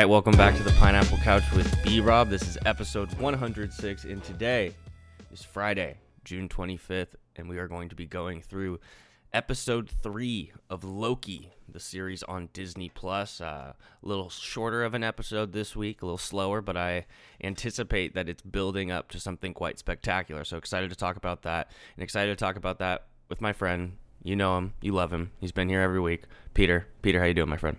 Alright, welcome back to The Pineapple Couch with B-Rob. This is episode 106, and today is Friday, June 25th, and we are going to be going through episode 3 of Loki, the series on Disney+. A little shorter of an episode this week, a little slower, but I anticipate that it's building up to something quite spectacular. So excited to talk about that, and excited to talk about that with my friend. You know him, you love him, he's been here every week. Peter, how you doing, my friend?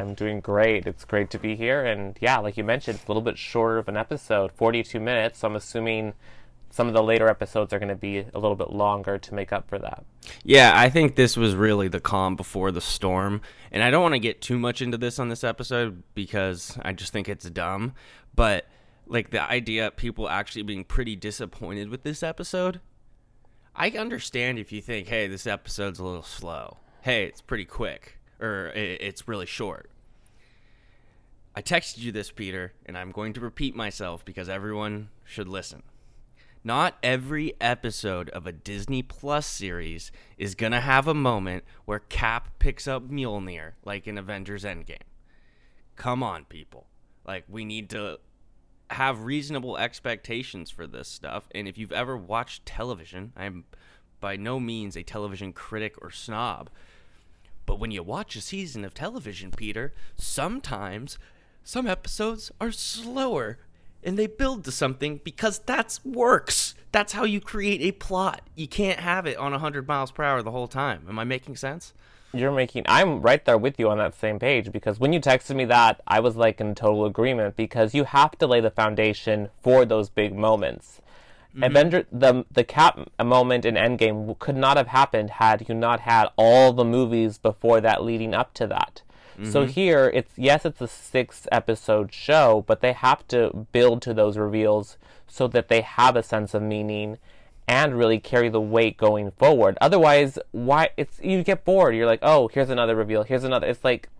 I'm doing great. It's great to be here. And yeah, like you mentioned, a little bit shorter of an episode, 42 minutes. So I'm assuming some of the later episodes are going to be a little bit longer to make up for that. Yeah, I think this was really the calm before the storm. And I don't want to get too much into this on this episode because I just think it's dumb. But like the idea of people actually being pretty disappointed with this episode, I understand if you think, hey, this episode's a little slow. Hey, it's pretty quick. Or it's really short. I texted you this, Peter, and I'm going to repeat myself because everyone should listen. Not every episode of a Disney Plus series is going to have a moment where Cap picks up Mjolnir like in Avengers Endgame. Come on, people. Like, we need to have reasonable expectations for this stuff. And if you've ever watched television, I'm by no means a television critic or snob. But when you watch a season of television, Peter, sometimes some episodes are slower and they build to something because that works. That's how you create a plot. You can't have it on 100 miles per hour the whole time. Am I making sense? I'm right there with you on that same page, because when you texted me that, I was like in total agreement, because you have to lay the foundation for those big moments. Mm-hmm. The Cap moment in Endgame could not have happened had you not had all the movies before that leading up to that. Mm-hmm. So here, it's a 6-episode show, but they have to build to those reveals so that they have a sense of meaning and really carry the weight going forward. Otherwise, you get bored. You're like, oh, here's another reveal. Here's another. It's like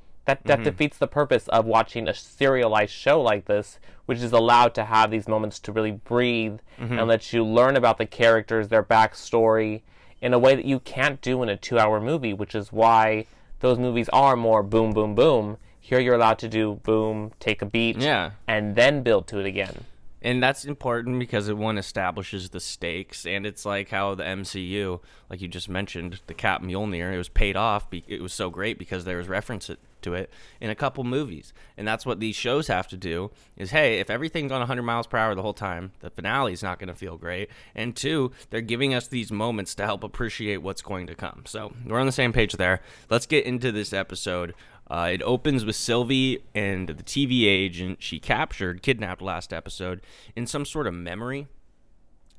that defeats the purpose of watching a serialized show like this, which is allowed to have these moments to really breathe and let you learn about the characters, their backstory, in a way that you can't do in a 2-hour movie, which is why those movies are more boom, boom, boom. Here you're allowed to do boom, take a beat, and then build to it again. And that's important because it establishes the stakes, and it's like how the MCU, like you just mentioned, the Cap Mjolnir, it was paid off. It was so great because there was reference to it in a couple movies, and that's what these shows have to do is, hey, if everything's on 100 miles per hour the whole time, the finale's not going to feel great, and 2, they're giving us these moments to help appreciate what's going to come. So we're on the same page there. Let's get into this episode. It opens with Sylvie and the TVA agent she kidnapped last episode in some sort of memory.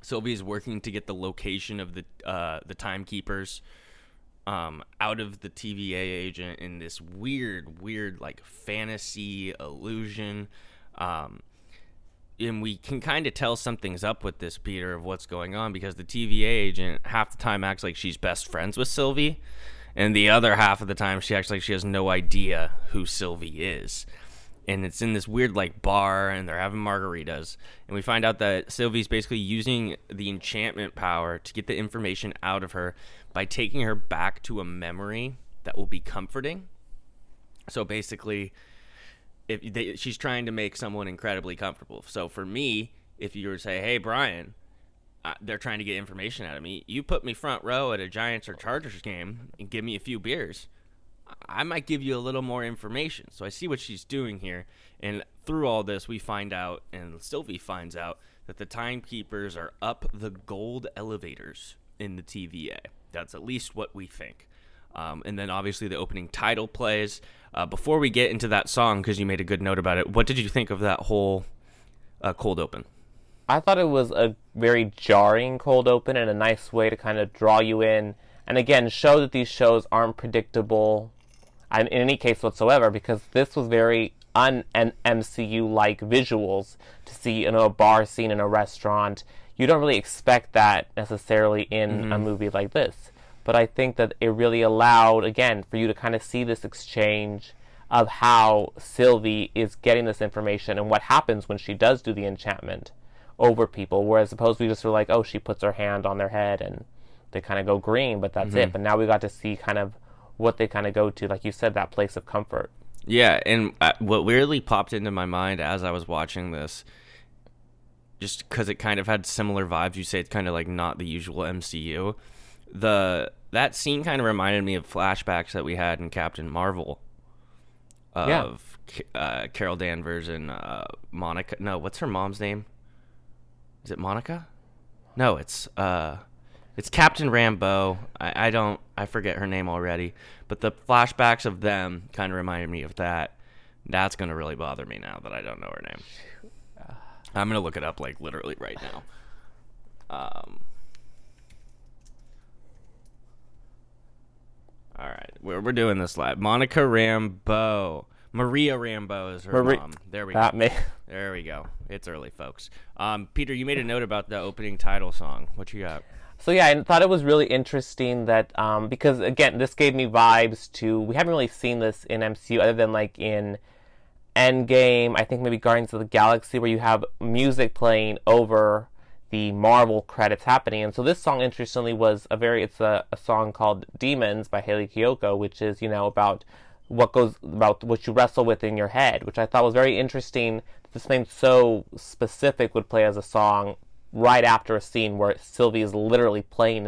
Sylvie is working to get the location of the timekeepers out of the TVA agent in this weird like fantasy illusion. And we can kind of tell something's up with this, Peter, of what's going on, because the TVA agent half the time acts like she's best friends with Sylvie. And the other half of the time, she acts like she has no idea who Sylvie is. And it's in this weird, like, bar, and they're having margaritas. And we find out that Sylvie's basically using the enchantment power to get the information out of her by taking her back to a memory that will be comforting. So basically, she's trying to make someone incredibly comfortable. So for me, if you were to say, hey, Brian, they're trying to get information out of me. You put me front row at a Giants or Chargers game and give me a few beers, I might give you a little more information. So I see what she's doing here. And through all this, we find out, and Sylvie finds out, that the timekeepers are up the gold elevators in the TVA. That's at least what we think. And then obviously the opening title plays. Before we get into that song, because you made a good note about it, what did you think of that whole cold open? I thought it was a very jarring cold open and a nice way to kind of draw you in and, again, show that these shows aren't predictable in any case whatsoever, because this was very un-MCU-like visuals to see in a bar scene in a restaurant. You don't really expect that necessarily in a movie like this. But I think that it really allowed, again, for you to kind of see this exchange of how Sylvie is getting this information and what happens when she does do the enchantment over people, whereas opposed we just were like, oh, she puts her hand on their head and they kind of go green, but that's it. But now we got to see kind of what they kind of go to, like you said, that place of comfort. Yeah, and what weirdly popped into my mind as I was watching this, just because it kind of had similar vibes, you say it's kind of like not the usual MCU, that scene kind of reminded me of flashbacks that we had in Captain Marvel of Carol Danvers and Monica. No, what's her mom's name? Is it Monica? No, it's Captain Rambeau. I forget her name already, but the flashbacks of them kind of reminded me of that. That's going to really bother me now that I don't know her name. I'm going to look it up like literally right now. All right, we're doing this live. Monica Rambeau. Maria Rambeau is her mom. There we go. Not me. There we go. It's early, folks. Peter, you made a note about the opening title song. What you got? So, yeah, I thought it was really interesting that, because, again, this gave me vibes to, we haven't really seen this in MCU other than, like, in Endgame, I think maybe Guardians of the Galaxy, where you have music playing over the Marvel credits happening. And so this song, interestingly, was a song called Demons by Hayley Kiyoko, which is, you know, about what you wrestle with in your head, which I thought was very interesting. This name so specific would play as a song right after a scene where Sylvie is literally playing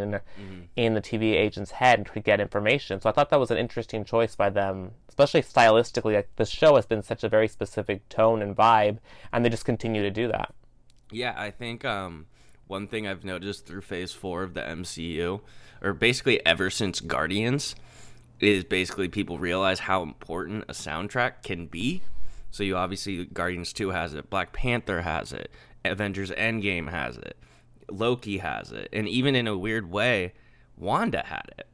in the TVA agent's head and trying to get information. So I thought that was an interesting choice by them, especially stylistically. Like, the show has been such a very specific tone and vibe, and they just continue to do that. Yeah, I think one thing I've noticed through Phase 4 of the MCU, or basically ever since Guardians, is basically people realize how important a soundtrack can be. So you obviously, Guardians 2 has it, Black Panther has it, Avengers Endgame has it, Loki has it, and even in a weird way, Wanda had it.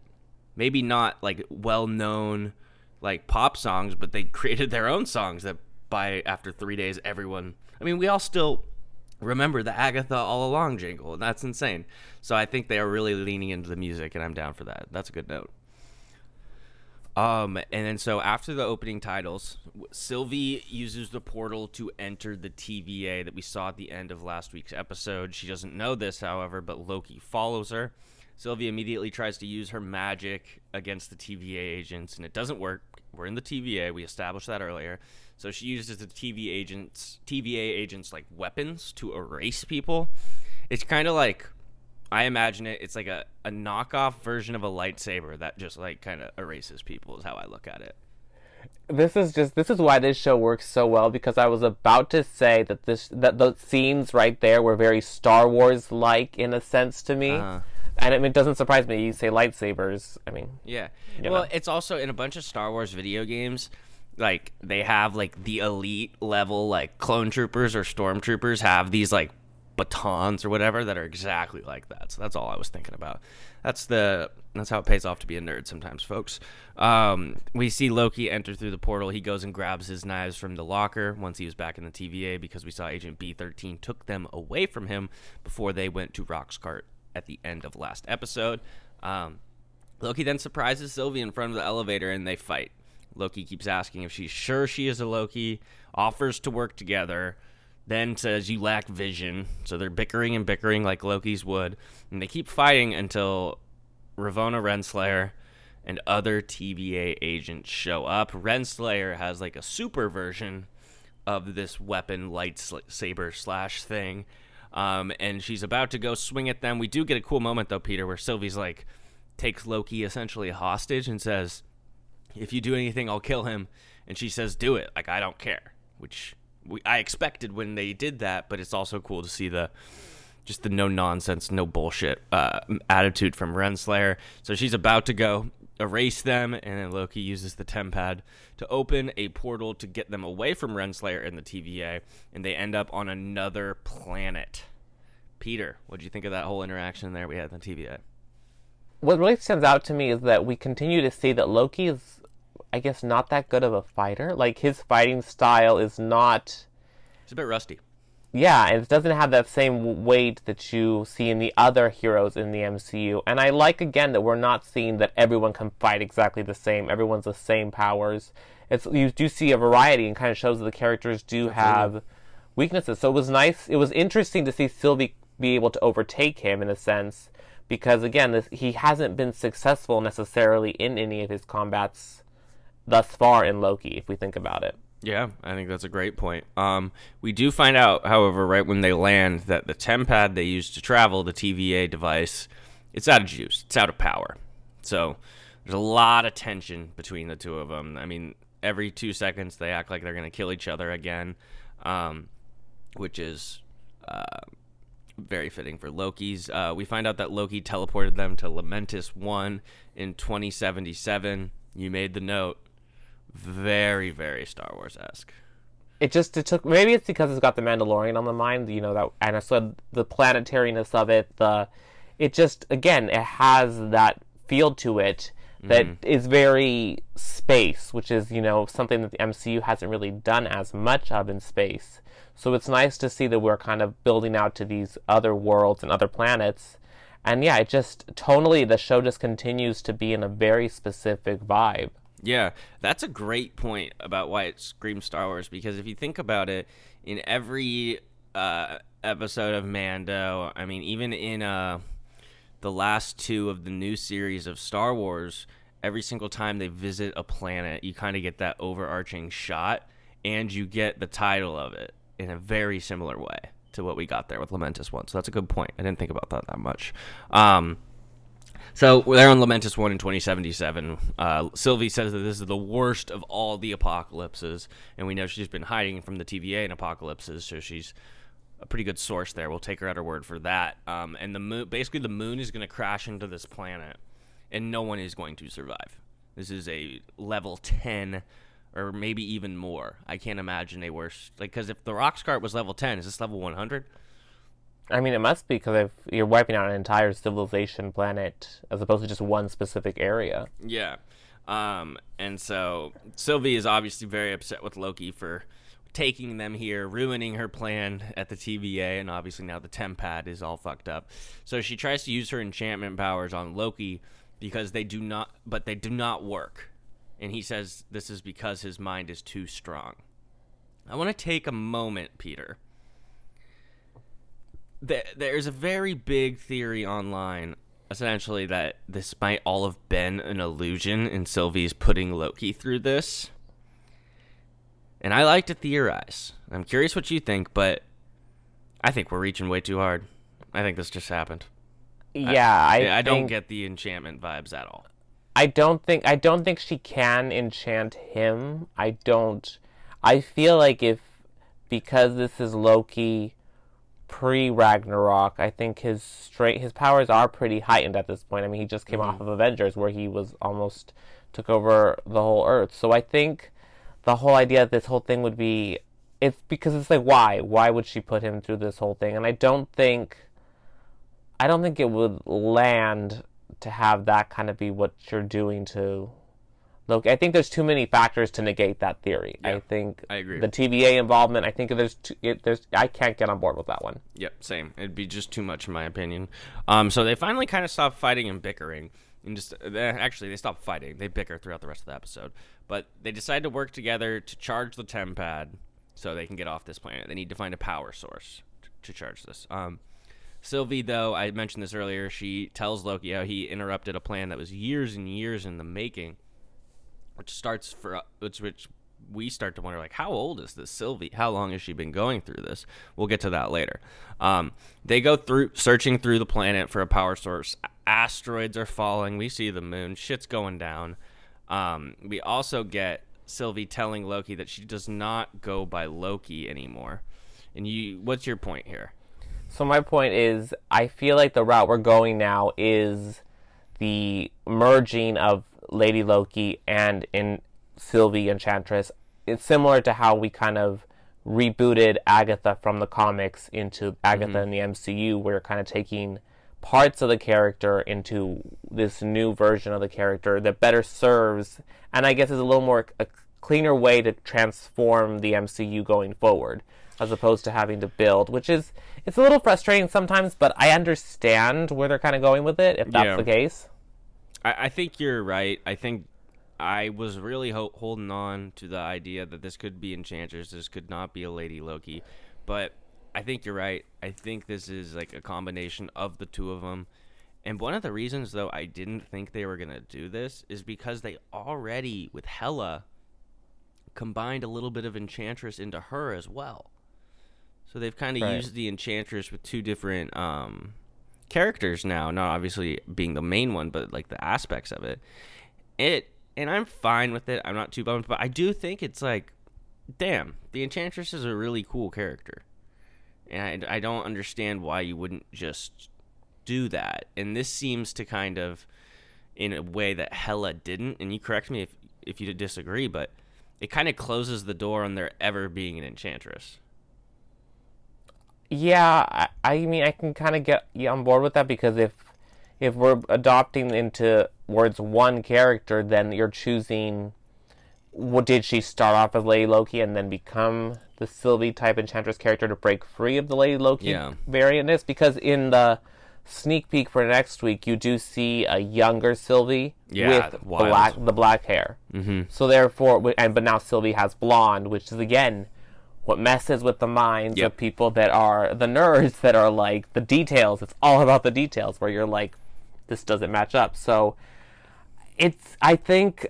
Maybe not like well-known like pop songs, but they created their own songs that by after 3 days everyone... I mean, we all still... remember the Agatha All Along jingle, and that's insane. So I think they are really leaning into the music, and I'm down for that. That's a good note. And then so after the opening titles, Sylvie uses the portal to enter the TVA that we saw at the end of last week's episode. She doesn't know this, however, but Loki follows her. Sylvie immediately tries to use her magic against the TVA agents, and it doesn't work. We're in the TVA. We established that earlier. So she uses the TVA agents like weapons to erase people. It's kind of like, I imagine it's like a knockoff version of a lightsaber that just like kind of erases people is how I look at it. This is why this show works so well, because I was about to say that the scenes right there were very Star Wars like in a sense to me. Uh-huh. And it doesn't surprise me. You say lightsabers. I mean, yeah. Well, it's also in a bunch of Star Wars video games. Like, they have like the elite level, like clone troopers or stormtroopers have these like batons or whatever that are exactly like that. So that's all I was thinking about. That's how it pays off to be a nerd sometimes, folks. We see Loki enter through the portal. He goes and grabs his knives from the locker once he was back in the TVA, because we saw Agent B-13 took them away from him before they went to Roxcart at the end of last episode. Loki then surprises Sylvie in front of the elevator, and they fight. Loki keeps asking if she's sure she is a Loki, offers to work together, then says, "You lack vision." So they're bickering and bickering like Lokis would, and they keep fighting until Ravonna Renslayer and other TVA agents show up. Renslayer has like a super version of this weapon lightsaber slash thing, and she's about to go swing at them. We do get a cool moment, though, Peter, where Sylvie's like takes Loki essentially hostage and says, "If you do anything, I'll kill him." And she says, "Do it. Like, I don't care," which I expected when they did that. But it's also cool to see the no nonsense, no bullshit attitude from Renslayer. So she's about to go erase them. And then Loki uses the Tempad to open a portal to get them away from Renslayer and the TVA. And they end up on another planet. Peter, what did you think of that whole interaction there we had in the TVA? What really stands out to me is that we continue to see that Loki is, I guess, not that good of a fighter. Like, his fighting style is not... It's a bit rusty. Yeah, and it doesn't have that same weight that you see in the other heroes in the MCU. And I like, again, that we're not seeing that everyone can fight exactly the same. Everyone's the same powers. You do see a variety, and kind of shows that the characters do have weaknesses. So it was nice. It was interesting to see Sylvie be able to overtake him, in a sense, because, again, he hasn't been successful necessarily in any of his combats thus far in Loki, if we think about it. Yeah, I think that's a great point. We do find out, however, right when they land, that the Tempad they use to travel, the TVA device, it's out of juice. It's out of power. So there's a lot of tension between the two of them. I mean, every 2 seconds they act like they're going to kill each other again, which is very fitting for Loki's. We find out that Loki teleported them to Lamentis 1 in 2077. You made the note. Very, very Star Wars-esque. It took, maybe it's because it's got the Mandalorian on the mind, you know, that, and I said the planetariness of it, it just, again, it has that feel to it that is very space, which is, you know, something that the MCU hasn't really done as much of in space. So it's nice to see that we're kind of building out to these other worlds and other planets. And yeah, it just, tonally, the show just continues to be in a very specific vibe. Yeah, that's a great point about why it screams Star Wars, because if you think about it, in every episode of Mando, I mean, even in the last two of the new series of Star Wars, every single time they visit a planet, you kind of get that overarching shot, and you get the title of it in a very similar way to what we got there with Lamentis 1. So that's a good point. I didn't think about that that much. So they're on Lamentis 1 in 2077. Sylvie says that this is the worst of all the apocalypses, and we know she's been hiding from the TVA in apocalypses, so she's a pretty good source there. We'll take her at her word for that. And the moon, basically the moon is going to crash into this planet, and no one is going to survive. This is a level 10 or maybe even more. I can't imagine a worse, like, because if the Rockskart was level 10, is this level 100? I mean, it must be, because you're wiping out an entire civilization planet as opposed to just one specific area. Yeah. And so Sylvie is obviously very upset with Loki for taking them here, ruining her plan at the TVA, and obviously now the Tempad is all fucked up. So she tries to use her enchantment powers on Loki because they do not work. And he says this is because his mind is too strong. I want to take a moment, Peter. There's a very big theory online, essentially, that this might all have been an illusion and Sylvie's putting Loki through this. And I like to theorize. I'm curious what you think, but I think we're reaching way too hard. I think this just happened. Yeah, I don't get the enchantment vibes at all. I don't think she can enchant him. I feel like because this is Loki pre-Ragnarok, I think his powers are pretty heightened at this point. I mean, he just came off of Avengers, where he was almost took over the whole Earth. So I think the whole idea of this whole thing would be, it's because it's like, why would she put him through this whole thing? And I don't think it would land to have that kind of be what you're doing to Loki. I think there's too many factors to negate that theory. Yeah, I think I agree. The TVA involvement, I think I can't get on board with that one. Yep, same. It'd be just too much in my opinion. So they finally kind of stop fighting and bickering. And they stop fighting. They bicker throughout the rest of the episode. But they decide to work together to charge the Tempad so they can get off this planet. They need to find a power source to charge this. Sylvie, though, I mentioned this earlier, she tells Loki how he interrupted a plan that was years and years in the making, which we start to wonder, like, how old is this Sylvie? How long has she been going through this? We'll get to that later. They go through searching through the planet for a power source. Asteroids are falling. We see the moon. Shit's going down. We also get Sylvie telling Loki that she does not go by Loki anymore. And what's your point here? So my point is, I feel like the route we're going now is the merging of Lady Loki and in Sylvie Enchantress. It's similar to how we kind of rebooted Agatha from the comics into Agatha in the MCU. We're kind of taking parts of the character into this new version of the character that better serves, and I guess is a little more a cleaner way to transform the MCU going forward, as opposed to having to build, which is, it's a little frustrating sometimes, but I understand where they're kind of going with it, if that's the case. I think you're right. I think I was really holding on to the idea that this could be Enchantress, this could not be a Lady Loki, but I think you're right. I think this is like a combination of the two of them, And one of the reasons, though, I didn't think they were going to do this is because they already, with Hela, combined a little bit of Enchantress into her as well. So they've kind of used the Enchantress with two different characters now, not obviously being the main one, but like the aspects of it. And I'm fine with it. I'm not too bummed, but I do think it's like, damn, the Enchantress is a really cool character. And I don't understand why you wouldn't just do that. And this seems to kind of, in a way that Hela didn't, and you correct me if you disagree, but it kind of closes the door on there ever being an Enchantress. Yeah, I mean, I can kind of get on board with that, because if we're adopting into words one character, then you're choosing, what did she start off as Lady Loki and then become the Sylvie-type Enchantress character to break free of the Lady Loki variantness? Because in the sneak peek for next week, you do see a younger Sylvie with the black hair. Mm-hmm. So therefore, but now Sylvie has blonde, which is, again, what messes with the minds of people that are the nerds, that are like the details. It's all about the details, where you're like, this doesn't match up. So it's, I think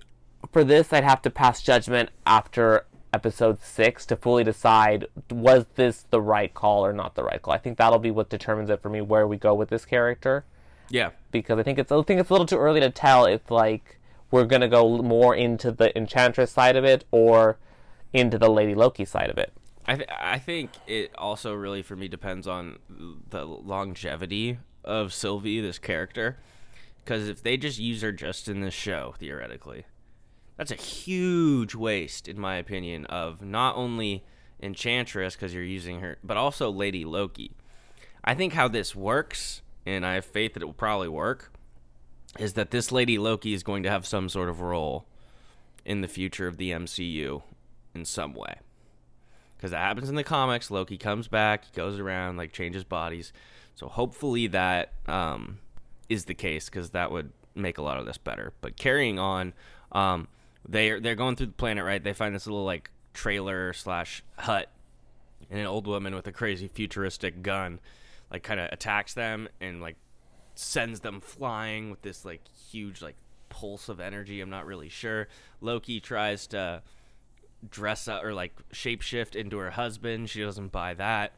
for this, I'd have to pass judgment after episode 6 to fully decide, was this the right call or not the right call? I think that'll be what determines it for me, where we go with this character. Yeah. Because I think it's a little too early to tell if, like, we're going to go more into the Enchantress side of it or into the Lady Loki side of it. I think it also really, for me, depends on the longevity of Sylvie, this character. Because if they just use her just in this show, theoretically, that's a huge waste, in my opinion, of not only Enchantress, because you're using her, but also Lady Loki. I think how this works, and I have faith that it will probably work, is that this Lady Loki is going to have some sort of role in the future of the MCU in some way. Because that happens in the comics. Loki comes back, he goes around, like, changes bodies. So hopefully that is the case, because that would make a lot of this better. But carrying on, they're going through the planet, right? They find this little, like, trailer/hut, and an old woman with a crazy futuristic gun, like, kind of attacks them and, like, sends them flying with this, like, huge, like, pulse of energy. I'm not really sure. Loki tries to dress up or, like, shapeshift into her husband. She doesn't buy that,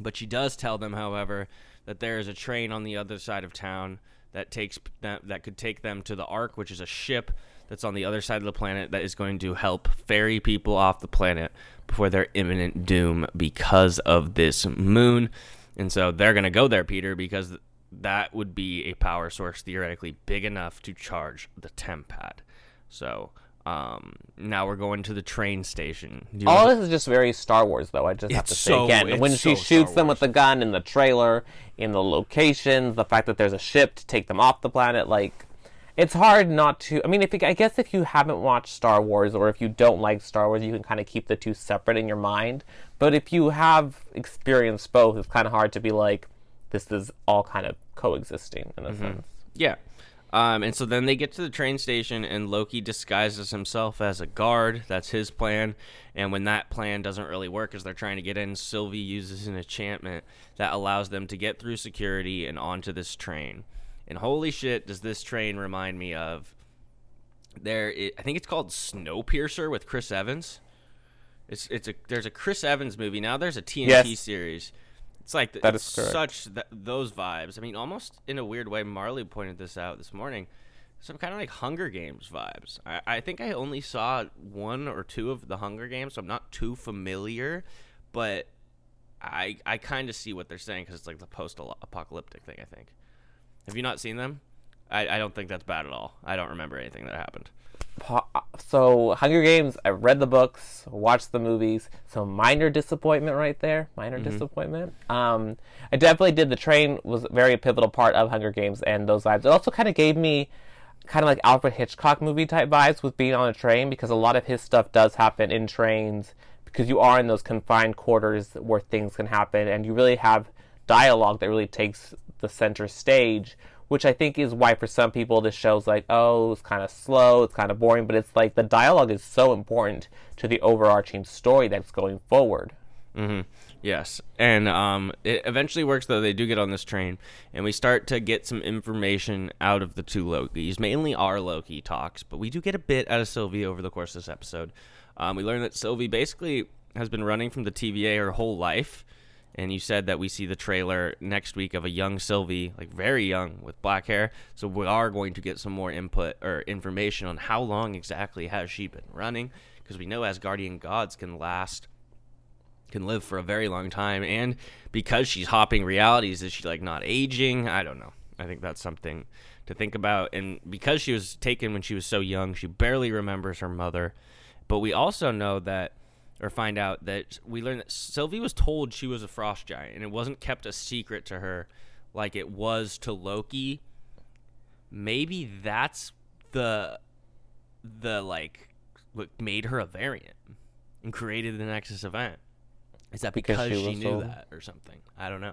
but she does tell them, however, that there is a train on the other side of town that could take them to the Ark, which is a ship that's on the other side of the planet that is going to help ferry people off the planet before their imminent doom because of this moon. And so they're going to go there, Peter, because that would be a power source theoretically big enough to charge the Tempad. So now we're going to the train station. All this is just very Star Wars, though. I just have to say again, when she shoots them with the gun in the trailer, in the locations, the fact that there's a ship to take them off the planet, like, it's hard not to. I mean, if you haven't watched Star Wars, or if you don't like Star Wars, you can kind of keep the two separate in your mind. But if you have experienced both, it's kind of hard to be like, this is all kind of coexisting in a sense. Yeah. And so then they get to the train station, and Loki disguises himself as a guard. That's his plan. And when that plan doesn't really work as they're trying to get in, Sylvie uses an enchantment that allows them to get through security and onto this train. And holy shit, does this train remind me of I think it's called Snowpiercer with Chris Evans. There's a Chris Evans movie. Now there's a TNT series. It's like those vibes. I mean, almost in a weird way, Marley pointed this out this morning. Some kind of like Hunger Games vibes. I think I only saw one or two of the Hunger Games, so I'm not too familiar. But I kind of see what they're saying, because it's like the post-apocalyptic thing, I think. Have you not seen them? I don't think that's bad at all. I don't remember anything that happened. So, Hunger Games, I read the books, watched the movies. So, minor disappointment right there. Disappointment. I definitely did. The train was very a pivotal part of Hunger Games and those vibes. It also kind of gave me kind of like Alfred Hitchcock movie type vibes with being on a train, because a lot of his stuff does happen in trains, because you are in those confined quarters where things can happen, and you really have dialogue that really takes the center stage, which I think is why for some people this show's like, oh, it's kind of slow, it's kind of boring, but it's like the dialogue is so important to the overarching story that's going forward. Mm-hmm. Yes, and it eventually works, though. They do get on this train, and we start to get some information out of the two Lokis, mainly our Loki talks, but we do get a bit out of Sylvie over the course of this episode. We learn that Sylvie basically has been running from the TVA her whole life, and you said that we see the trailer next week of a young Sylvie, like very young, with black hair, so we are going to get some more input or information on how long exactly has she been running, because we know Asgardian gods can live for a very long time, and because she's hopping realities, is she like not aging? I don't know. I think that's something to think about. And because she was taken when she was so young, she barely remembers her mother. But we also know that, or find out that we learned that Sylvie was told she was a frost giant, and it wasn't kept a secret to her like it was to Loki. Maybe that's the like what made her a variant and created the Nexus event. Is that because she knew that or something? I don't know.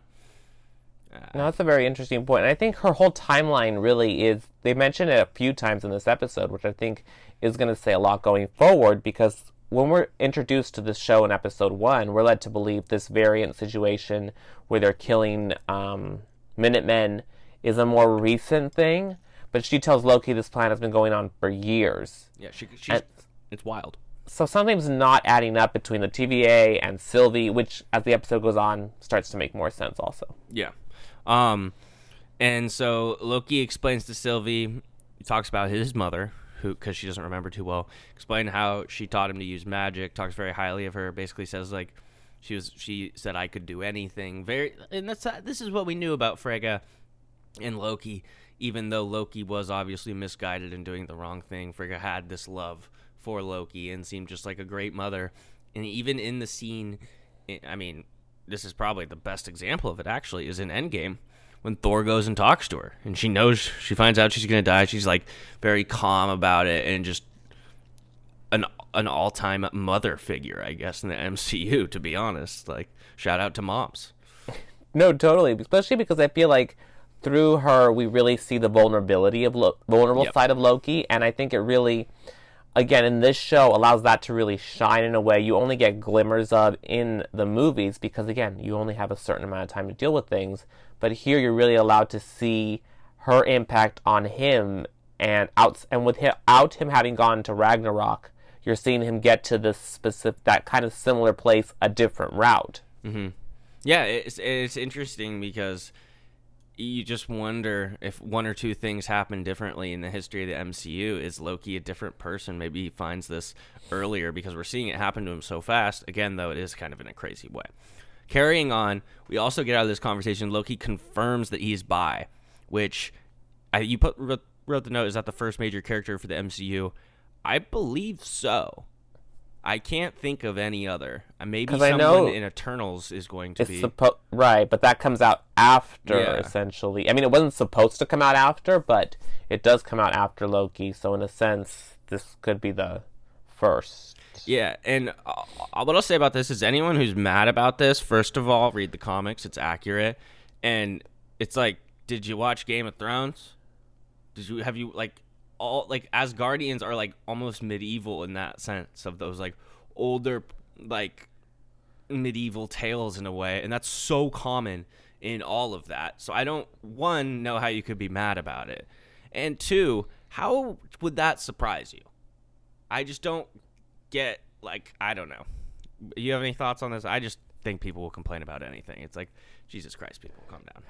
No, that's a very interesting point. And I think her whole timeline really is... They mentioned it a few times in this episode, which I think is going to say a lot going forward, because when we're introduced to this show in episode 1, we're led to believe this variant situation where they're killing Minutemen is a more recent thing. But she tells Loki this plan has been going on for years. Yeah, it's wild. So something's not adding up between the TVA and Sylvie, which, as the episode goes on, starts to make more sense also. Yeah. And so Loki explains to Sylvie, he talks about his mother, who, because she doesn't remember too well, explain how she taught him to use magic, talks very highly of her, basically says, like, she said, I could do anything. This is what we knew about Frigga and Loki, even though Loki was obviously misguided and doing the wrong thing. Frigga had this love for Loki and seemed just like a great mother. And even in the scene, I mean, this is probably the best example of it actually, is in Endgame when Thor goes and talks to her and she finds out she's gonna die. She's like very calm about it and just an all-time mother figure, I guess, in the MCU, to be honest. Like, shout out to moms. No, totally, especially because I feel like through her we really see the vulnerable side of Loki, and I think it really, again, in this show, allows that to really shine in a way you only get glimmers of in the movies, because, again, you only have a certain amount of time to deal with things. But here you're really allowed to see her impact on him, and without him having gone to Ragnarok, you're seeing him get to this specific, that kind of similar place, a different route. Mm-hmm. Yeah, it's interesting because you just wonder if one or two things happen differently in the history of the MCU. Is Loki a different person? Maybe he finds this earlier because we're seeing it happen to him so fast. Again, though, it is kind of in a crazy way. Carrying on, we also get out of this conversation, Loki confirms that he's bi, which you wrote the note, is that the first major character for the MCU? I believe so. I can't think of any other. Maybe someone in Eternals is going to be. Right, but that comes out after, essentially. I mean, it wasn't supposed to come out after, but it does come out after Loki. So in a sense, this could be the first. Yeah, and what I'll say about this is anyone who's mad about this, first of all, read the comics. It's accurate. And it's like, did you watch Game of Thrones? All like Asgardians are like almost medieval in that sense of those like older like medieval tales in a way, and that's so common in all of that. So I don't know how you could be mad about it, and 2, how would that surprise you? I just don't get, like, I don't know. You have any thoughts on this? I just think people will complain about anything. It's like, Jesus Christ, people, calm down.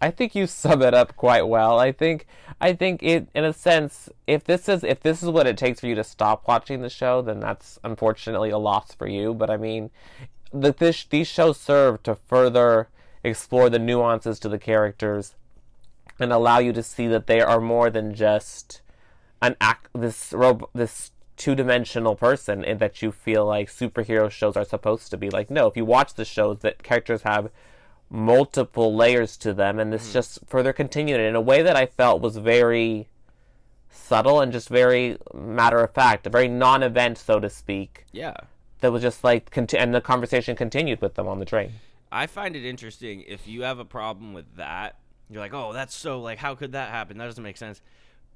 I think you sum it up quite well. I think it, in a sense, if this is what it takes for you to stop watching the show, then that's unfortunately a loss for you. But I mean, these shows serve to further explore the nuances to the characters and allow you to see that they are more than just this two-dimensional person, and that you feel like superhero shows are supposed to be. Like, no, if you watch the shows, that characters have multiple layers to them, and this just further continued in a way that I felt was very subtle and just very matter of fact, a very non-event, so to speak. Yeah, that was just like, and the conversation continued with them on the train. I find it interesting if you have a problem with that. You're like, oh, that's so, like, how could that happen? That doesn't make sense.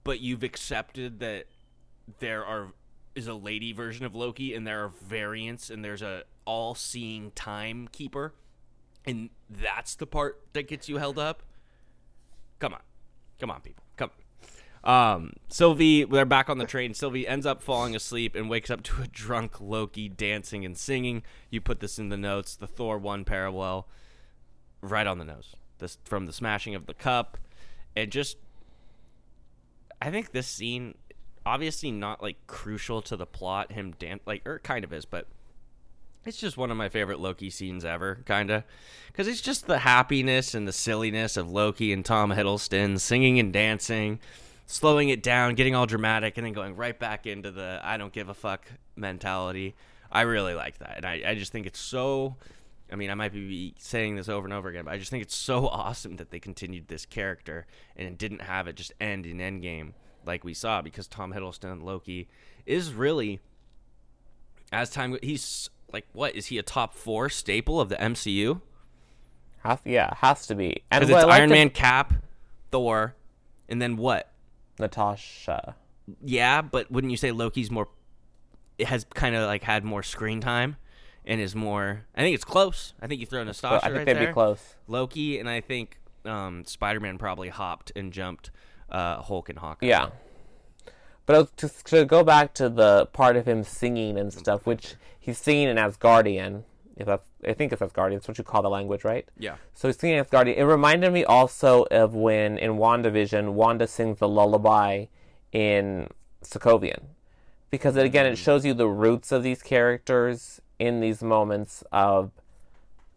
But you've accepted that there is a lady version of Loki, and there are variants, and there's a all-seeing timekeeper and that's the part that gets you held up? Come on, people. Sylvie, they're back on the train. Sylvie ends up falling asleep and wakes up to a drunk Loki dancing and singing. You put this in the notes, the Thor 1 parallel, right on the nose. This from the smashing of the cup. And just, I think this scene, obviously not like crucial to the plot, him dance, like, or it kind of is, but it's just one of my favorite Loki scenes ever, kind of. Because it's just the happiness and the silliness of Loki and Tom Hiddleston singing and dancing, slowing it down, getting all dramatic, and then going right back into the I don't give a fuck mentality. I really like that. And I just think it's so, I mean, I might be saying this over and over again, but I just think it's so awesome that they continued this character and didn't have it just end in Endgame like we saw, because Tom Hiddleston and Loki is really, as time, he's like, what, is he a top 4 staple of the MCU? Has to be. Because it's Iron Man, Cap, Thor, and then what? Natasha. Yeah, but wouldn't you say Loki's more, it has kind of like had more screen time and is more, I think it's close. I think you throw Natasha right there. I think they'd be close. Loki, and I think Spider-Man probably hopped and jumped Hulk and Hawkeye. Yeah. But to go back to the part of him singing and stuff, which he's singing in Asgardian. I think it's Asgardian. That's what you call the language, right? Yeah. So he's singing Asgardian. It reminded me also of when in WandaVision, Wanda sings the lullaby in Sokovian. Because, again, it shows you the roots of these characters in these moments of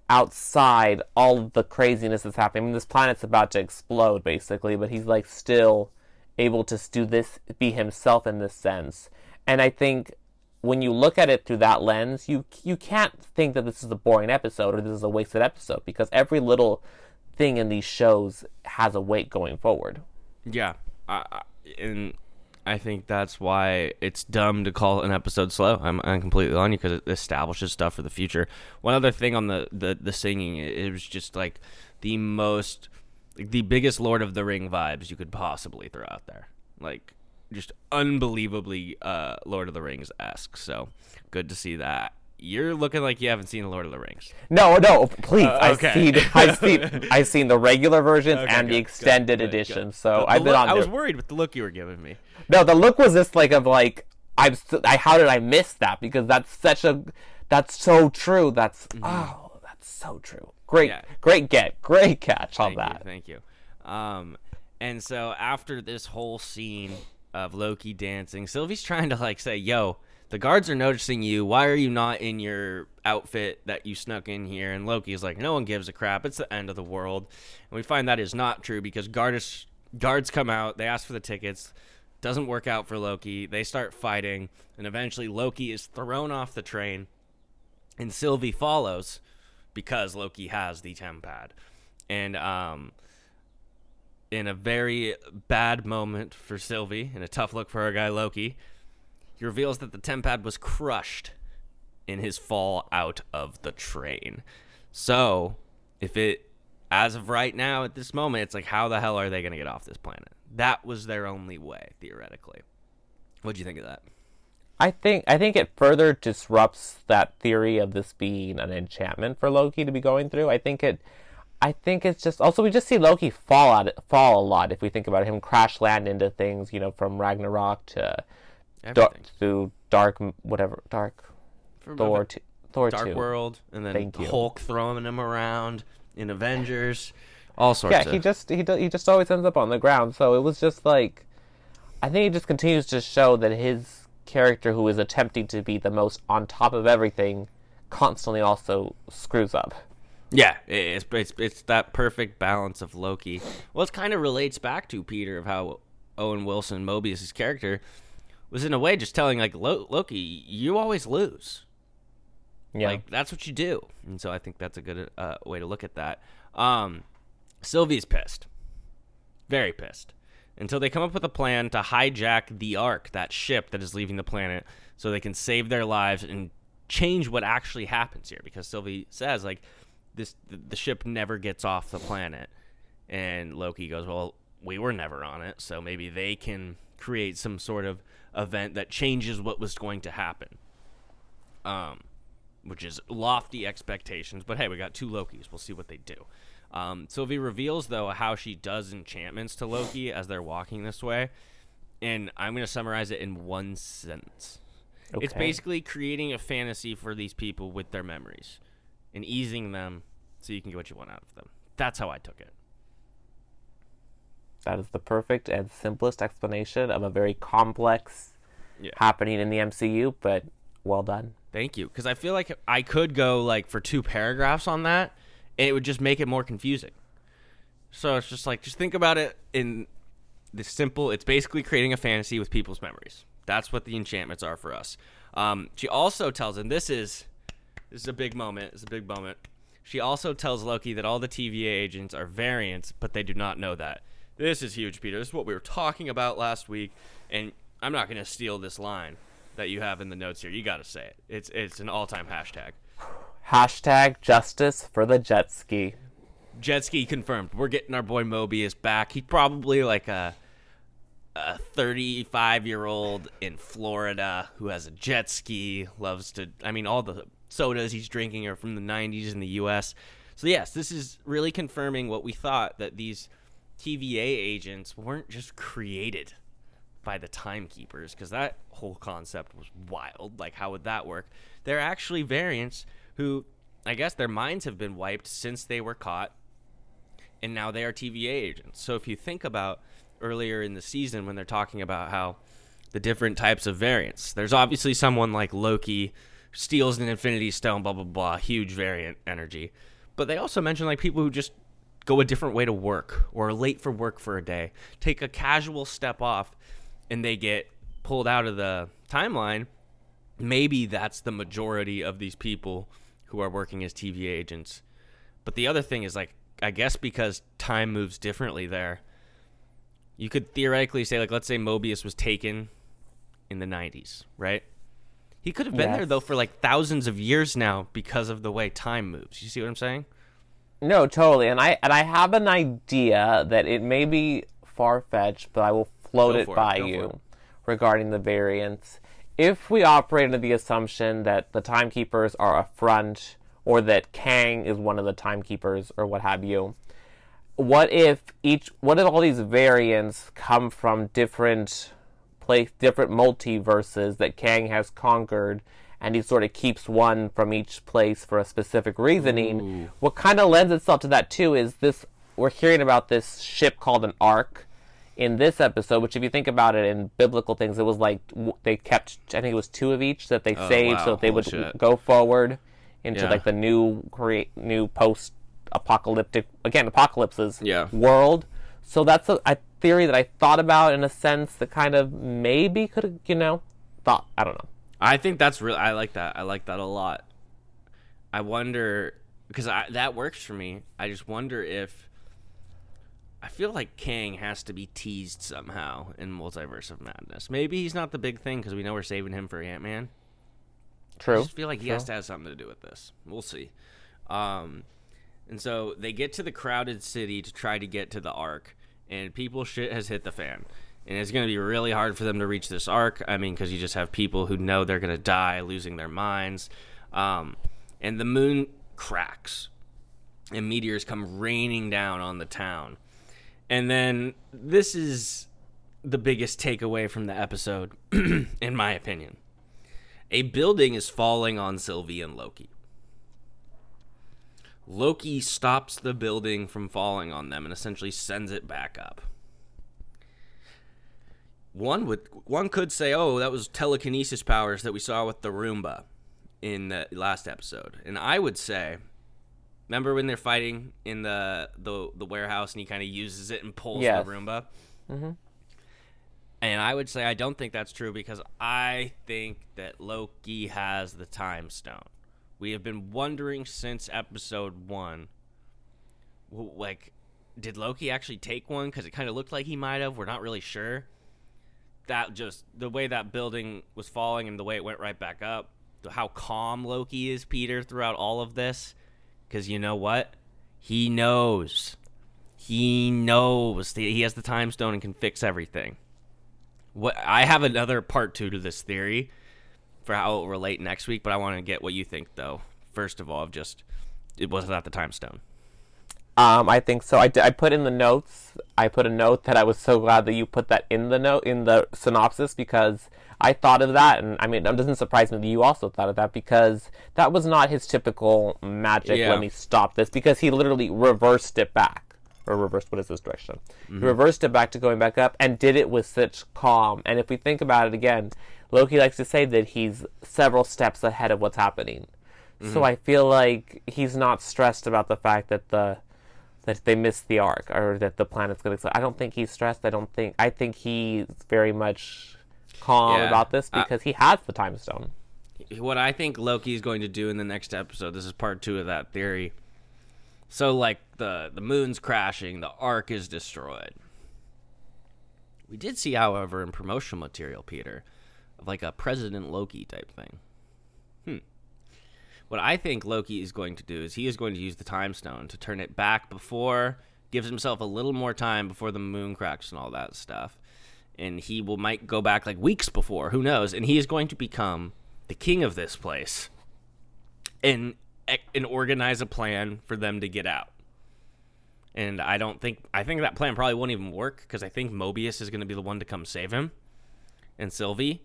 outside all of the craziness that's happening. I mean, this planet's about to explode, basically, but he's, like, still able to do this, be himself in this sense. And I think when you look at it through that lens, you can't think that this is a boring episode or this is a wasted episode, because every little thing in these shows has a weight going forward. Yeah, and I think that's why it's dumb to call an episode slow. I'm completely on you, because it establishes stuff for the future. One other thing on the singing, it was just like the most, like the biggest Lord of the Ring vibes you could possibly throw out there. Like, just unbelievably Lord of the Rings-esque. So good to see that. You're looking like you haven't seen Lord of the Rings. No, please. Okay. I've seen the regular versions and the extended editions. So I've been on. I was worried with the look you were giving me. No, the look was just like how did I miss that? Because that's so true. That's so true. Great catch on that. Thank you. And so after this whole scene of Loki dancing, Sylvie's trying to like say, yo, the guards are noticing you. Why are you not in your outfit that you snuck in here? And Loki's like, no one gives a crap. It's the end of the world. And we find that is not true, because guards come out. They ask for the tickets. Doesn't work out for Loki. They start fighting. And eventually Loki is thrown off the train. And Sylvie follows, because Loki has the Tempad. And in a very bad moment for Sylvie and a tough look for our guy Loki, he reveals that the Tempad was crushed in his fall out of the train. So, as of right now, at this moment, it's like, how the hell are they going to get off this planet? That was their only way, theoretically. What do you think of that? I think it further disrupts that theory of this being an enchantment for Loki to be going through. I think it's just also, we just see Loki fall a lot if we think about him crash land into things, you know, from Ragnarok to Thor 2. World, and then Hulk throwing him around in Avengers, all sorts. Yeah, he just always ends up on the ground. So it was just like, I think it just continues to show that his character, who is attempting to be the most on top of everything, constantly also screws up. Yeah, it's that perfect balance of Loki. Well, it kind of relates back to Peter, of how Owen Wilson, Mobius' character, was in a way just telling, like, Loki, you always lose. Yeah. Like, that's what you do. And so I think that's a good way to look at that. Sylvie's pissed. Very pissed. Until they come up with a plan to hijack the Ark, that ship that is leaving the planet, so they can save their lives and change what actually happens here. Because Sylvie says, like, the ship never gets off the planet, and Loki goes, well, we were never on it, so maybe they can create some sort of event that changes what was going to happen. which is lofty expectations. But hey, we got 2 Lokis. We'll see what they do. Sylvie reveals, though, how she does enchantments to Loki as they're walking this way. And I'm going to summarize it in one sentence. Okay. It's basically creating a fantasy for these people with their memories and easing them so you can get what you want out of them. That's how I took it. That is the perfect and simplest explanation of a very complex happening in the MCU, but well done. Thank you. Because I feel like I could go like for 2 paragraphs on that, and it would just make it more confusing. So it's just like, just think about it in the simple, it's basically creating a fantasy with people's memories. That's what the enchantments are for us. She also tells him, this is a big moment. It's a big moment. She also tells Loki that all the TVA agents are variants, but they do not know that. This is huge, Peter. This is what we were talking about last week, and I'm not going to steal this line that you have in the notes here. You got to say it. It's an all-time hashtag. Hashtag justice for the jet ski. Jet ski confirmed. We're getting our boy Mobius back. He's probably like a 35-year-old in Florida who has a jet ski, loves to, I mean, all the sodas he's drinking are from the 90s in the U.S. So, yes, this is really confirming what we thought, that these TVA agents weren't just created by the timekeepers, because that whole concept was wild. Like, how would that work? They're actually variants who, I guess, their minds have been wiped since they were caught, and now they are TVA agents. So if you think about earlier in the season when they're talking about how the different types of variants, there's obviously someone like Loki, steals an Infinity Stone, blah, blah, blah, huge variant energy. But they also mention like people who just go a different way to work or are late for work for a day, take a casual step off, and they get pulled out of the timeline. Maybe that's the majority of these people who are working as TVA agents. But the other thing is, like, I guess because time moves differently there, you could theoretically say, like, let's say Mobius was taken in the 90s, right? He could have been there, though, for, like, thousands of years now because of the way time moves. You see what I'm saying? No, totally. And I have an idea that it may be far-fetched, but I will float it by you regarding the variants. If we operate under the assumption that the timekeepers are a front, or that Kang is one of the timekeepers, or what have you, what if all these variants come from different place, different multiverses that Kang has conquered, and he sort of keeps one from each place for a specific reasoning? Ooh. What kind of lends itself to that too is this: we're hearing about this ship called an Ark in this episode, which if you think about it in biblical things, it was like they kept, I think it was 2 of each that they saved, so that they would go forward into like the new post-apocalyptic, again, apocalypses world. So that's a theory that I thought about in a sense that kind of maybe could, I don't know. I think that's really, I like that. I like that a lot. I wonder, because that works for me. I just wonder if, I feel like Kang has to be teased somehow in Multiverse of Madness. Maybe he's not the big thing because we know we're saving him for Ant-Man. True. I just feel like he has to have something to do with this. We'll see. And so they get to the crowded city to try to get to the Ark, and people shit has hit the fan. And it's going to be really hard for them to reach this Ark, I mean, because you just have people who know they're going to die, losing their minds. And the moon cracks, and meteors come raining down on the town. And then this is the biggest takeaway from the episode, in my opinion. A building is falling on Sylvie and Loki. Loki stops the building from falling on them and essentially sends it back up. One could say, oh, that was telekinesis powers that we saw with the Roomba in the last episode. And I would say, remember when they're fighting in the warehouse and he kind of uses it and pulls the Roomba? Mm-hmm. And I would say I don't think that's true because I think that Loki has the Time Stone. We have been wondering since episode 1, like, did Loki actually take one? Because it kind of looked like he might have. We're not really sure. That just the way that building was falling and the way it went right back up, how calm Loki is, Peter, throughout all of this. Because you know what? He knows. He knows. He has the Time Stone and can fix everything. I have another part 2 to this theory. for how it will relate next week, but I want to get what you think, though. First of all, of just, it was not the time stone. I think so. I put in the notes, I put a note that I was so glad that you put that in the note, in the synopsis, because I thought of that, and I mean, it doesn't surprise me that you also thought of that, because that was not his typical magic, let me stop this, because he literally reversed it back, or reversed, what is this direction? Mm-hmm. He reversed it back to going back up, and did it with such calm, and if we think about it again, Loki likes to say that he's several steps ahead of what's happening, mm-hmm. so I feel like he's not stressed about the fact that that they missed the arc, or that the planet's going to explode. I don't think he's stressed. I think he's very much calm about this, because he has the time stone. What I think Loki's going to do in the next episode, this is part 2 of that theory. So, like, the moon's crashing, the arc is destroyed. We did see, however, in promotional material, Peter, of like a President Loki type thing. What I think Loki is going to do is he is going to use the time stone to turn it back before, gives himself a little more time before the moon cracks and all that stuff. And he might go back like weeks before, who knows? And he is going to become the king of this place and organize a plan for them to get out. And I think that plan probably won't even work, because I think Mobius is going to be the one to come save him, and Sylvie.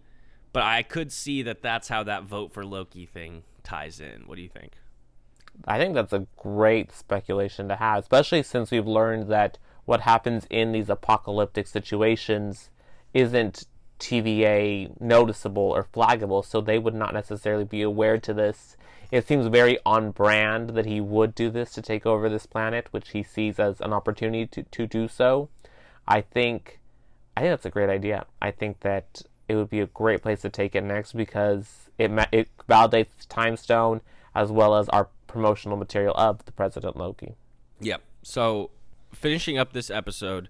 But I could see that that's how that vote for Loki thing ties in. What do you think? I think that's a great speculation to have, especially since we've learned that what happens in these apocalyptic situations isn't TVA noticeable or flaggable, so they would not necessarily be aware to this. It seems very on brand that he would do this to take over this planet, which he sees as an opportunity to do so. I think that's a great idea. I think that it would be a great place to take it next, because it validates time stone as well as our promotional material of the President Loki. Yep. So finishing up this episode,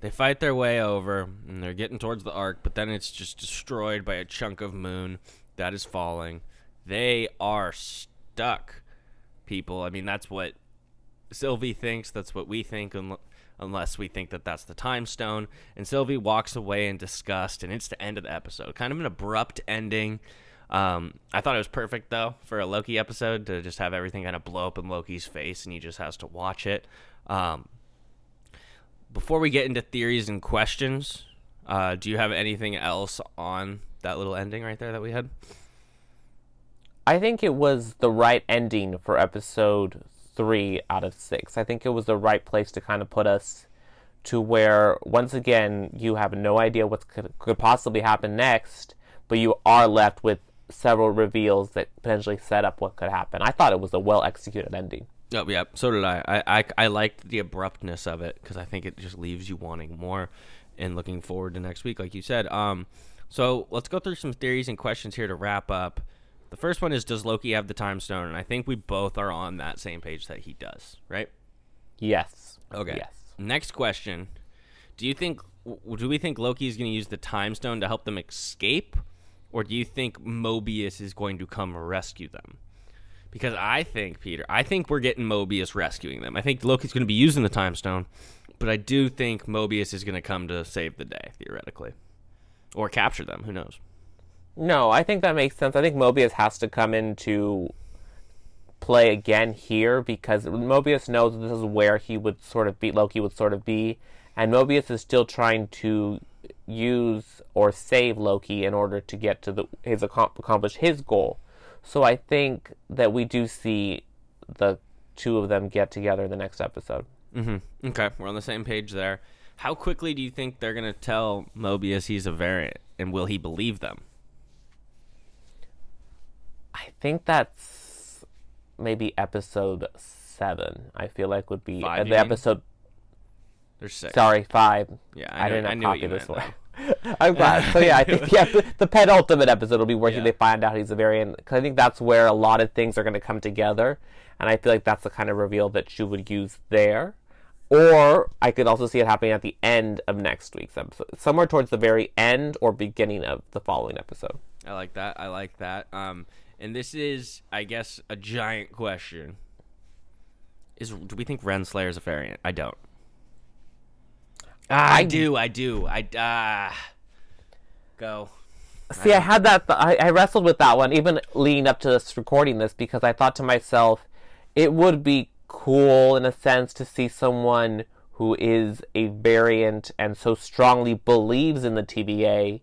they fight their way over and they're getting towards the arc, but then it's just destroyed by a chunk of moon that is falling. They are stuck, people. I mean, that's what Sylvie thinks. That's what we think, unless we think that that's the time stone. And Sylvie walks away in disgust, and it's the end of the episode. Kind of an abrupt ending. I thought it was perfect, though, for a Loki episode, to just have everything kind of blow up in Loki's face, and he just has to watch it. Before we get into theories and questions, do you have anything else on that little ending right there that we had? I think it was the right ending for episode 3 out of 6. I think it was the right place to kind of put us to where, once again, you have no idea what could possibly happen next, but you are left with several reveals that potentially set up what could happen. I thought it was a well-executed ending. Oh, yeah, so did I. I liked the abruptness of it, because I think it just leaves you wanting more and looking forward to next week, like you said. So let's go through some theories and questions here to wrap up. The first one is, does Loki have the time stone? And I think we both are on that same page that he does, right? Yes. Okay. Yes. Next question. Do we think Loki is going to use the time stone to help them escape? Or do you think Mobius is going to come rescue them? Because I think, Peter, we're getting Mobius rescuing them. I think Loki's going to be using the time stone, but I do think Mobius is going to come to save the day, theoretically. Or capture them, who knows? No, I think that makes sense. I think Mobius has to come into play again here, because Mobius knows this is where he would sort of be, Loki would sort of be, and Mobius is still trying to use or save Loki in order to get to accomplish his goal. So I think that we do see the two of them get together in the next episode. Mm-hmm. Okay, we're on the same page there. How quickly do you think they're going to tell Mobius he's a variant, and will he believe them? I think that's maybe episode 7. I feel like would be 5, the episode. There's 6. Sorry, 5. Yeah, I didn't copy this one. I'm glad. So yeah, I think the penultimate episode will be where they find out he's a variant. Because I think that's where a lot of things are going to come together, and I feel like that's the kind of reveal that you would use there. Or I could also see it happening at the end of next week's episode, somewhere towards the very end or beginning of the following episode. I like that. And this is, I guess, a giant question. Do we think Renslayer is a variant? I don't. I do. Go. See, I had that. I wrestled with that one, even leading up to us recording this, because I thought to myself, it would be cool, in a sense, to see someone who is a variant and so strongly believes in the TVA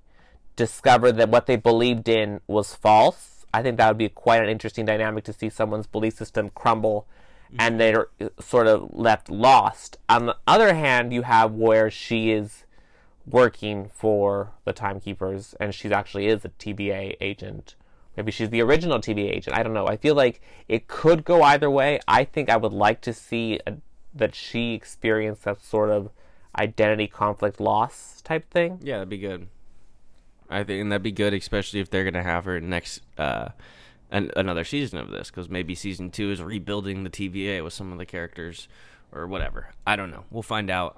discover that what they believed in was false. I think that would be quite an interesting dynamic, to see someone's belief system crumble and they're sort of left lost. On the other hand, you have where she is working for the Timekeepers, and she actually is a TVA agent. Maybe she's the original TVA agent. I don't know. I feel like it could go either way. I think I would like to see that she experienced that sort of identity conflict loss type thing. Yeah, that'd be good. I think that'd be good, especially if they're going to have her next another season of this, because maybe season 2 is rebuilding the TVA with some of the characters or whatever. I don't know. We'll find out.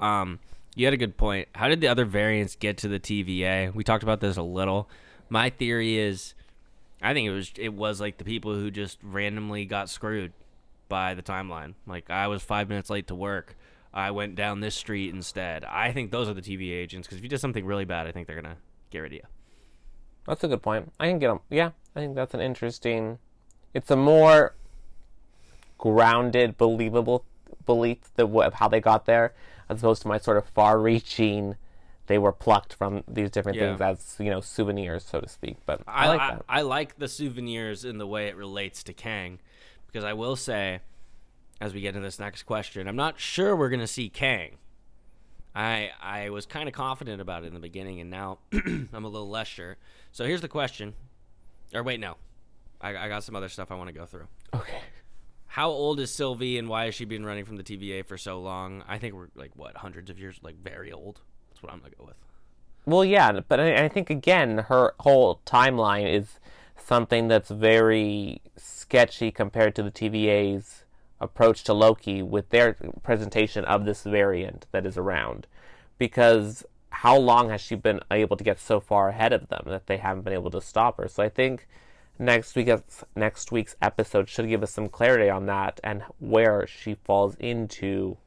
You had a good point. How did the other variants get to the TVA? We talked about this a little. My theory is, I think it was like the people who just randomly got screwed by the timeline. Like, I was 5 minutes late to work. I went down this street instead. I think those are the TVA agents, because if you did something really bad, I think they're going to get rid of you. That's a good point. I can get them. Yeah, I think that's an interesting... It's a more grounded, believable belief of how they got there, as opposed to my sort of far-reaching, they were plucked from these different things as, you know, souvenirs, so to speak. But I like that. I like the souvenirs in the way it relates to Kang, because I will say, as we get into this next question, I'm not sure we're going to see Kang. I was kind of confident about it in the beginning, and now I'm a little less sure. So here's the question. Or wait, no. I got some other stuff I want to go through. Okay. How old is Sylvie, and why has she been running from the TVA for so long? I think we're, like, what, hundreds of years? Like, very old? That's what I'm going to go with. Well, yeah, but I think, again, her whole timeline is something that's very sketchy compared to the TVA's approach to Loki with their presentation of this variant that is around. Because how long has she been able to get so far ahead of them that they haven't been able to stop her? So I think next week's episode should give us some clarity on that and where she falls into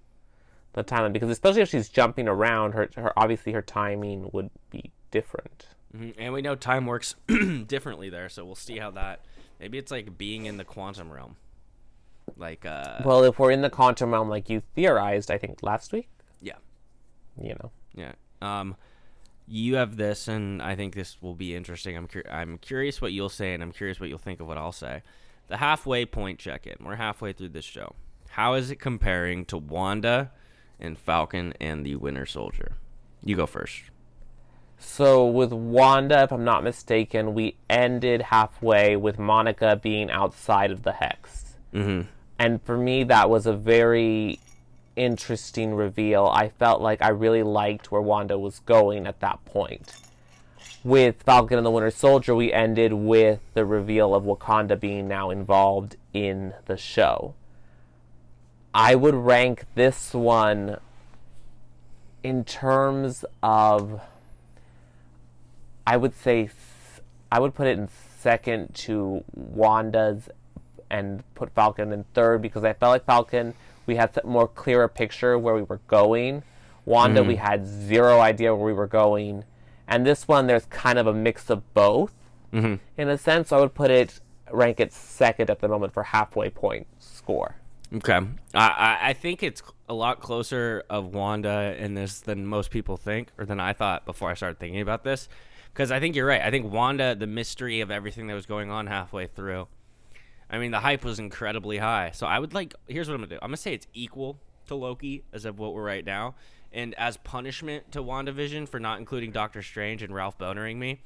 the timeline. Because especially if she's jumping around, her obviously her timing would be different. Mm-hmm. And we know time works differently there, so we'll see how that... Maybe it's like being in the quantum realm. Like, well, if we're in the quantum realm, like you theorized, I think last week. Yeah. You know. Yeah. You have this, and I think this will be interesting. I'm curious what you'll say, and I'm curious what you'll think of what I'll say. The halfway point check-in. We're halfway through this show. How is it comparing to Wanda and Falcon and the Winter Soldier? You go first. So with Wanda, if I'm not mistaken, we ended halfway with Monica being outside of the Hex. Mm-hmm. And for me, that was a very interesting reveal. I felt like I really liked where Wanda was going at that point. With Falcon and the Winter Soldier, we ended with the reveal of Wakanda being now involved in the show. I would rank this one in terms of, I would say, I would put it in second to Wanda's and put Falcon in third, because I felt like Falcon, we had a more clearer picture where we were going. Wanda, we had zero idea where we were going. And this one, there's kind of a mix of both. Mm-hmm. In a sense, I would rank it second at the moment for halfway point score. Okay. I think it's a lot closer of Wanda in this than most people think, or than I thought before I started thinking about this. Because I think you're right. I think Wanda, the mystery of everything that was going on halfway through, I mean, the hype was incredibly high. So I would like... Here's what I'm going to do. I'm going to say it's equal to Loki as of what we're right now. And as punishment to WandaVision for not including Doctor Strange and Ralph Bonering me,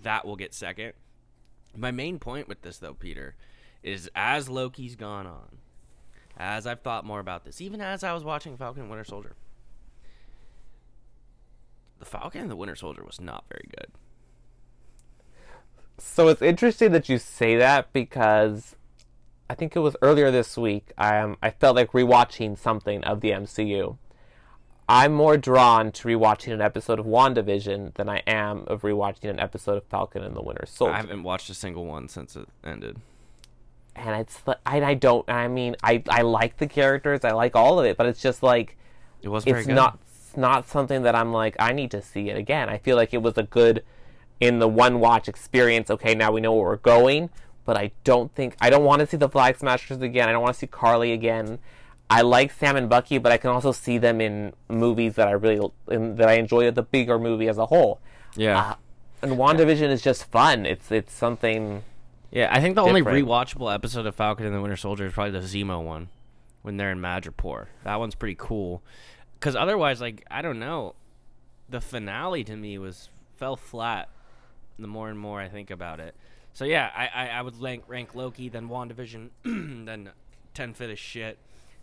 that will get second. My main point with this, though, Peter, is as Loki's gone on, as I've thought more about this, even as I was watching Falcon and Winter Soldier, the Falcon and the Winter Soldier was not very good. So it's interesting that you say that, because... I think it was earlier this week, I felt like rewatching something of the MCU. I'm more drawn to rewatching an episode of WandaVision than I am of rewatching an episode of Falcon and the Winter Soldier. I haven't watched a single one since it ended. And it's I like the characters, I like all of it, but it's just like it wasn't very good. It's not something that I'm like I need to see it again. I feel like it was a good in the one watch experience. Okay, now we know where we're going, but I don't want to see the Flag Smashers again. I don't want to see Carly again. I like Sam and Bucky, but I can also see them in movies that I really that I enjoy, the bigger movie as a whole. Yeah. And WandaVision is just fun. It's something. Yeah, I think the only rewatchable episode of Falcon and the Winter Soldier is probably the Zemo one, when they're in Madripoor. That one's pretty cool. Because otherwise, like, I don't know, the finale to me fell flat. The more and more I think about it, so yeah, I would rank Loki, then WandaVision, then 10 Fit of Shit,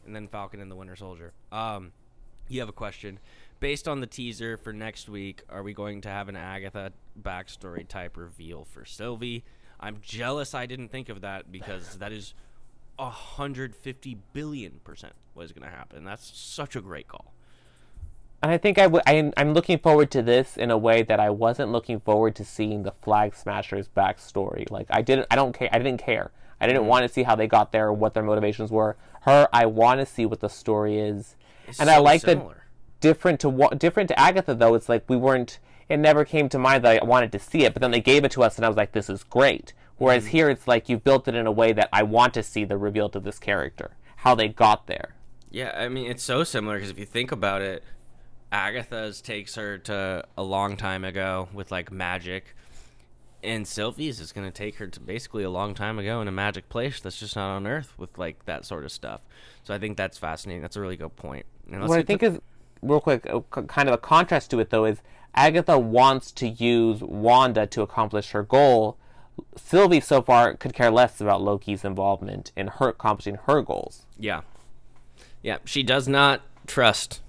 and then Falcon and the Winter Soldier. You have a question. Based on the teaser for next week, are we going to have an Agatha backstory type reveal for Sylvie? I'm jealous I didn't think of that, because that is 150 billion% what is going to happen. That's such a great call. And I think I'm looking forward to this in a way that I wasn't looking forward to seeing the Flag Smashers backstory. Like, I didn't care. I didn't want to see how they got there or what their motivations were. I want to see what the story is. It's and so I like similar. That different to Agatha, though. It's like it never came to mind that I wanted to see it, but then they gave it to us and I was like, this is great. Whereas here it's like you built it in a way that I want to see the reveal to this character, how they got there. Yeah, I mean, it's so similar, because if you think about it, Agatha's takes her to a long time ago with, like, magic, and Sylvie's is going to take her to basically a long time ago in a magic place that's just not on Earth with, like, that sort of stuff. So I think that's fascinating. That's a really good point. What I think is, real quick, kind of a contrast to it, though, is Agatha wants to use Wanda to accomplish her goal. Sylvie, so far, could care less about Loki's involvement in her accomplishing her goals. Yeah. Yeah, she does not trust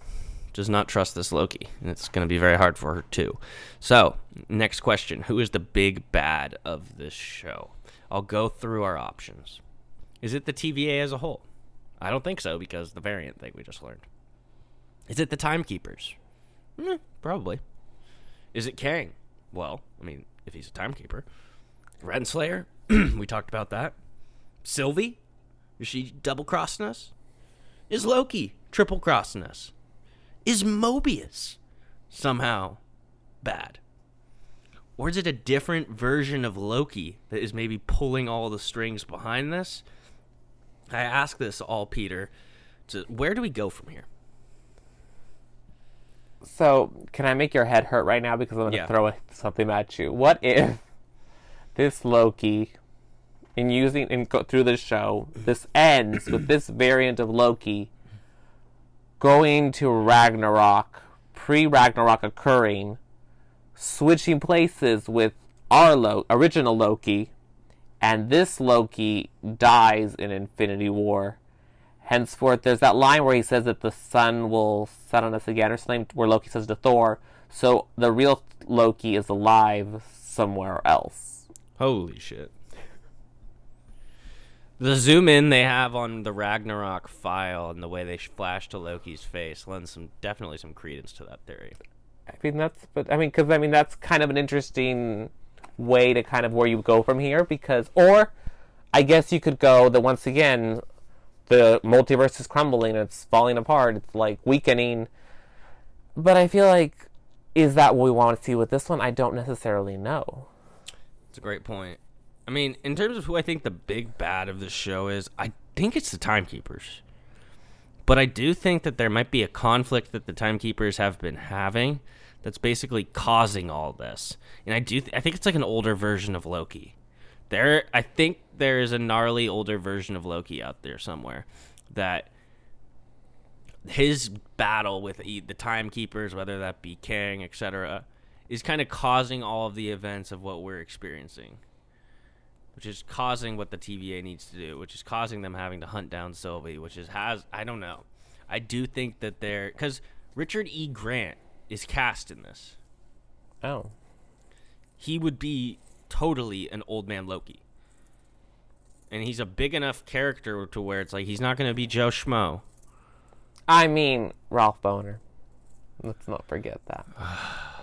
this Loki, and it's going to be very hard for her too. So, next question. Who is the big bad of this show? I'll go through our options. Is it the TVA as a whole? I don't think so, because the variant thing we just learned. Is it the Timekeepers? Probably. Is it Kang? Well, I mean, if he's a Timekeeper. Renslayer? We talked about that. Sylvie? Is she double-crossing us? Is Loki triple-crossing us? Is Mobius somehow bad? Or is it a different version of Loki that is maybe pulling all the strings behind this? I ask this all, Peter. Where do we go from here? So, can I make your head hurt right now? Because I'm going to throw something at you. What if this Loki, through this show, this ends with this variant of Loki going to Ragnarok, pre-Ragnarok occurring, switching places with our original Loki, and this Loki dies in Infinity War. Henceforth, there's that line where he says that the sun will set on us again, or something, where Loki says to Thor, so the real Loki is alive somewhere else. Holy shit. The zoom in they have on the Ragnarok file and the way they flash to Loki's face lends definitely some credence to that theory. That's kind of an interesting way to kind of where you go from here, or I guess you could go that once again the multiverse is crumbling, it's falling apart, it's like weakening. But I feel like, is that what we want to see with this one? I don't necessarily know. It's a great point. I mean, in terms of who I think the big bad of this show is, I think it's the Timekeepers. But I do think that there might be a conflict that the Timekeepers have been having that's basically causing all this. And I think it's like an older version of Loki. I think there is a gnarly older version of Loki out there somewhere that his battle with the Timekeepers, whether that be Kang, etc., is kind of causing all of the events of what we're experiencing. Which is causing what the TVA needs to do, which is causing them having to hunt down Sylvie, I don't know. I do think that because Richard E. Grant is cast in this. Oh. He would be totally an old man Loki. And he's a big enough character to where it's like, he's not going to be Joe Schmo. I mean, Ralph Boner. Let's not forget that.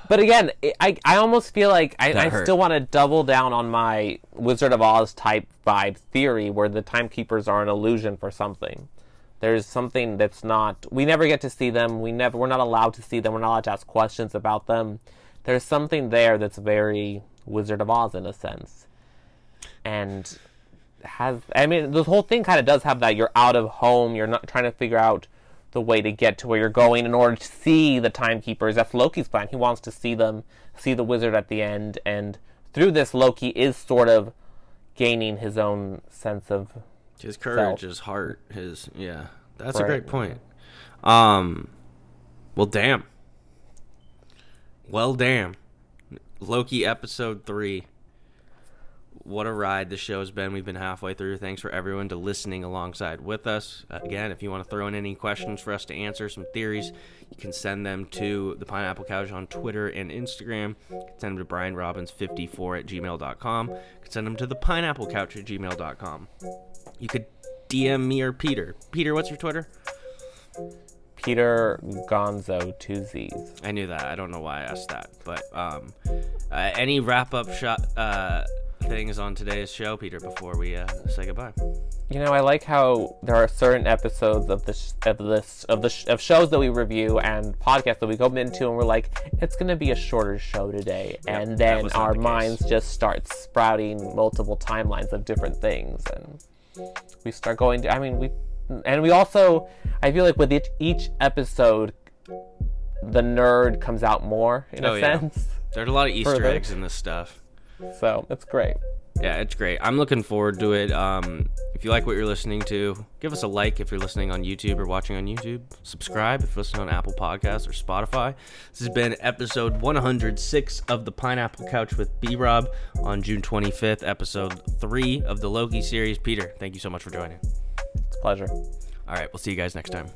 But again, I almost feel like I still want to double down on my Wizard of Oz type vibe theory where the Timekeepers are an illusion for something. There's something that's not... We never get to see them. We're not allowed to see them. We're not allowed to ask questions about them. There's something there that's very Wizard of Oz in a sense. And has, I mean, this whole thing kind of does have that. You're out of home. You're not trying to figure out the way to get to where you're going in order to see the timekeepers. That's Loki's plan. He wants to see them, see the wizard at the end. And through this, Loki is sort of gaining his own sense of his courage, his heart, his, yeah. That's right. A great point. Well, damn. Well, damn. Loki episode 3. What a ride the show's been. We've been halfway through. Thanks for everyone to listening alongside with us. Again, if you want to throw in any questions for us to answer, some theories, you can send them to The Pineapple Couch on Twitter and Instagram. You can send them to brianrobbins54@gmail.com. You can send them to thepineapplecouch@gmail.com. You could DM me or Peter. Peter, what's your Twitter? Peter Gonzo, 2 Z's. I knew that. I don't know why I asked that. But any wrap-up shot... things on today's show, Peter, before we say goodbye. You know, I like how there are certain episodes of shows that we review and podcasts that we go into, and we're like, it's going to be a shorter show today, yep, and then our minds just start sprouting multiple timelines of different things, and we start going to, I mean, we also, I feel like with each episode, the nerd comes out more in a sense. There's a lot of Easter eggs in this stuff. So it's great. Yeah, it's great. I'm looking forward to it. If you like what you're listening to, give us a like if you're listening on YouTube or watching on YouTube. Subscribe if you're listening on Apple Podcasts or Spotify. This has been episode 106 of The Pineapple Couch with B-Rob on June 25th, episode 3 of the Loki series. Peter, thank you so much for joining. It's a pleasure. All right, we'll see you guys next time.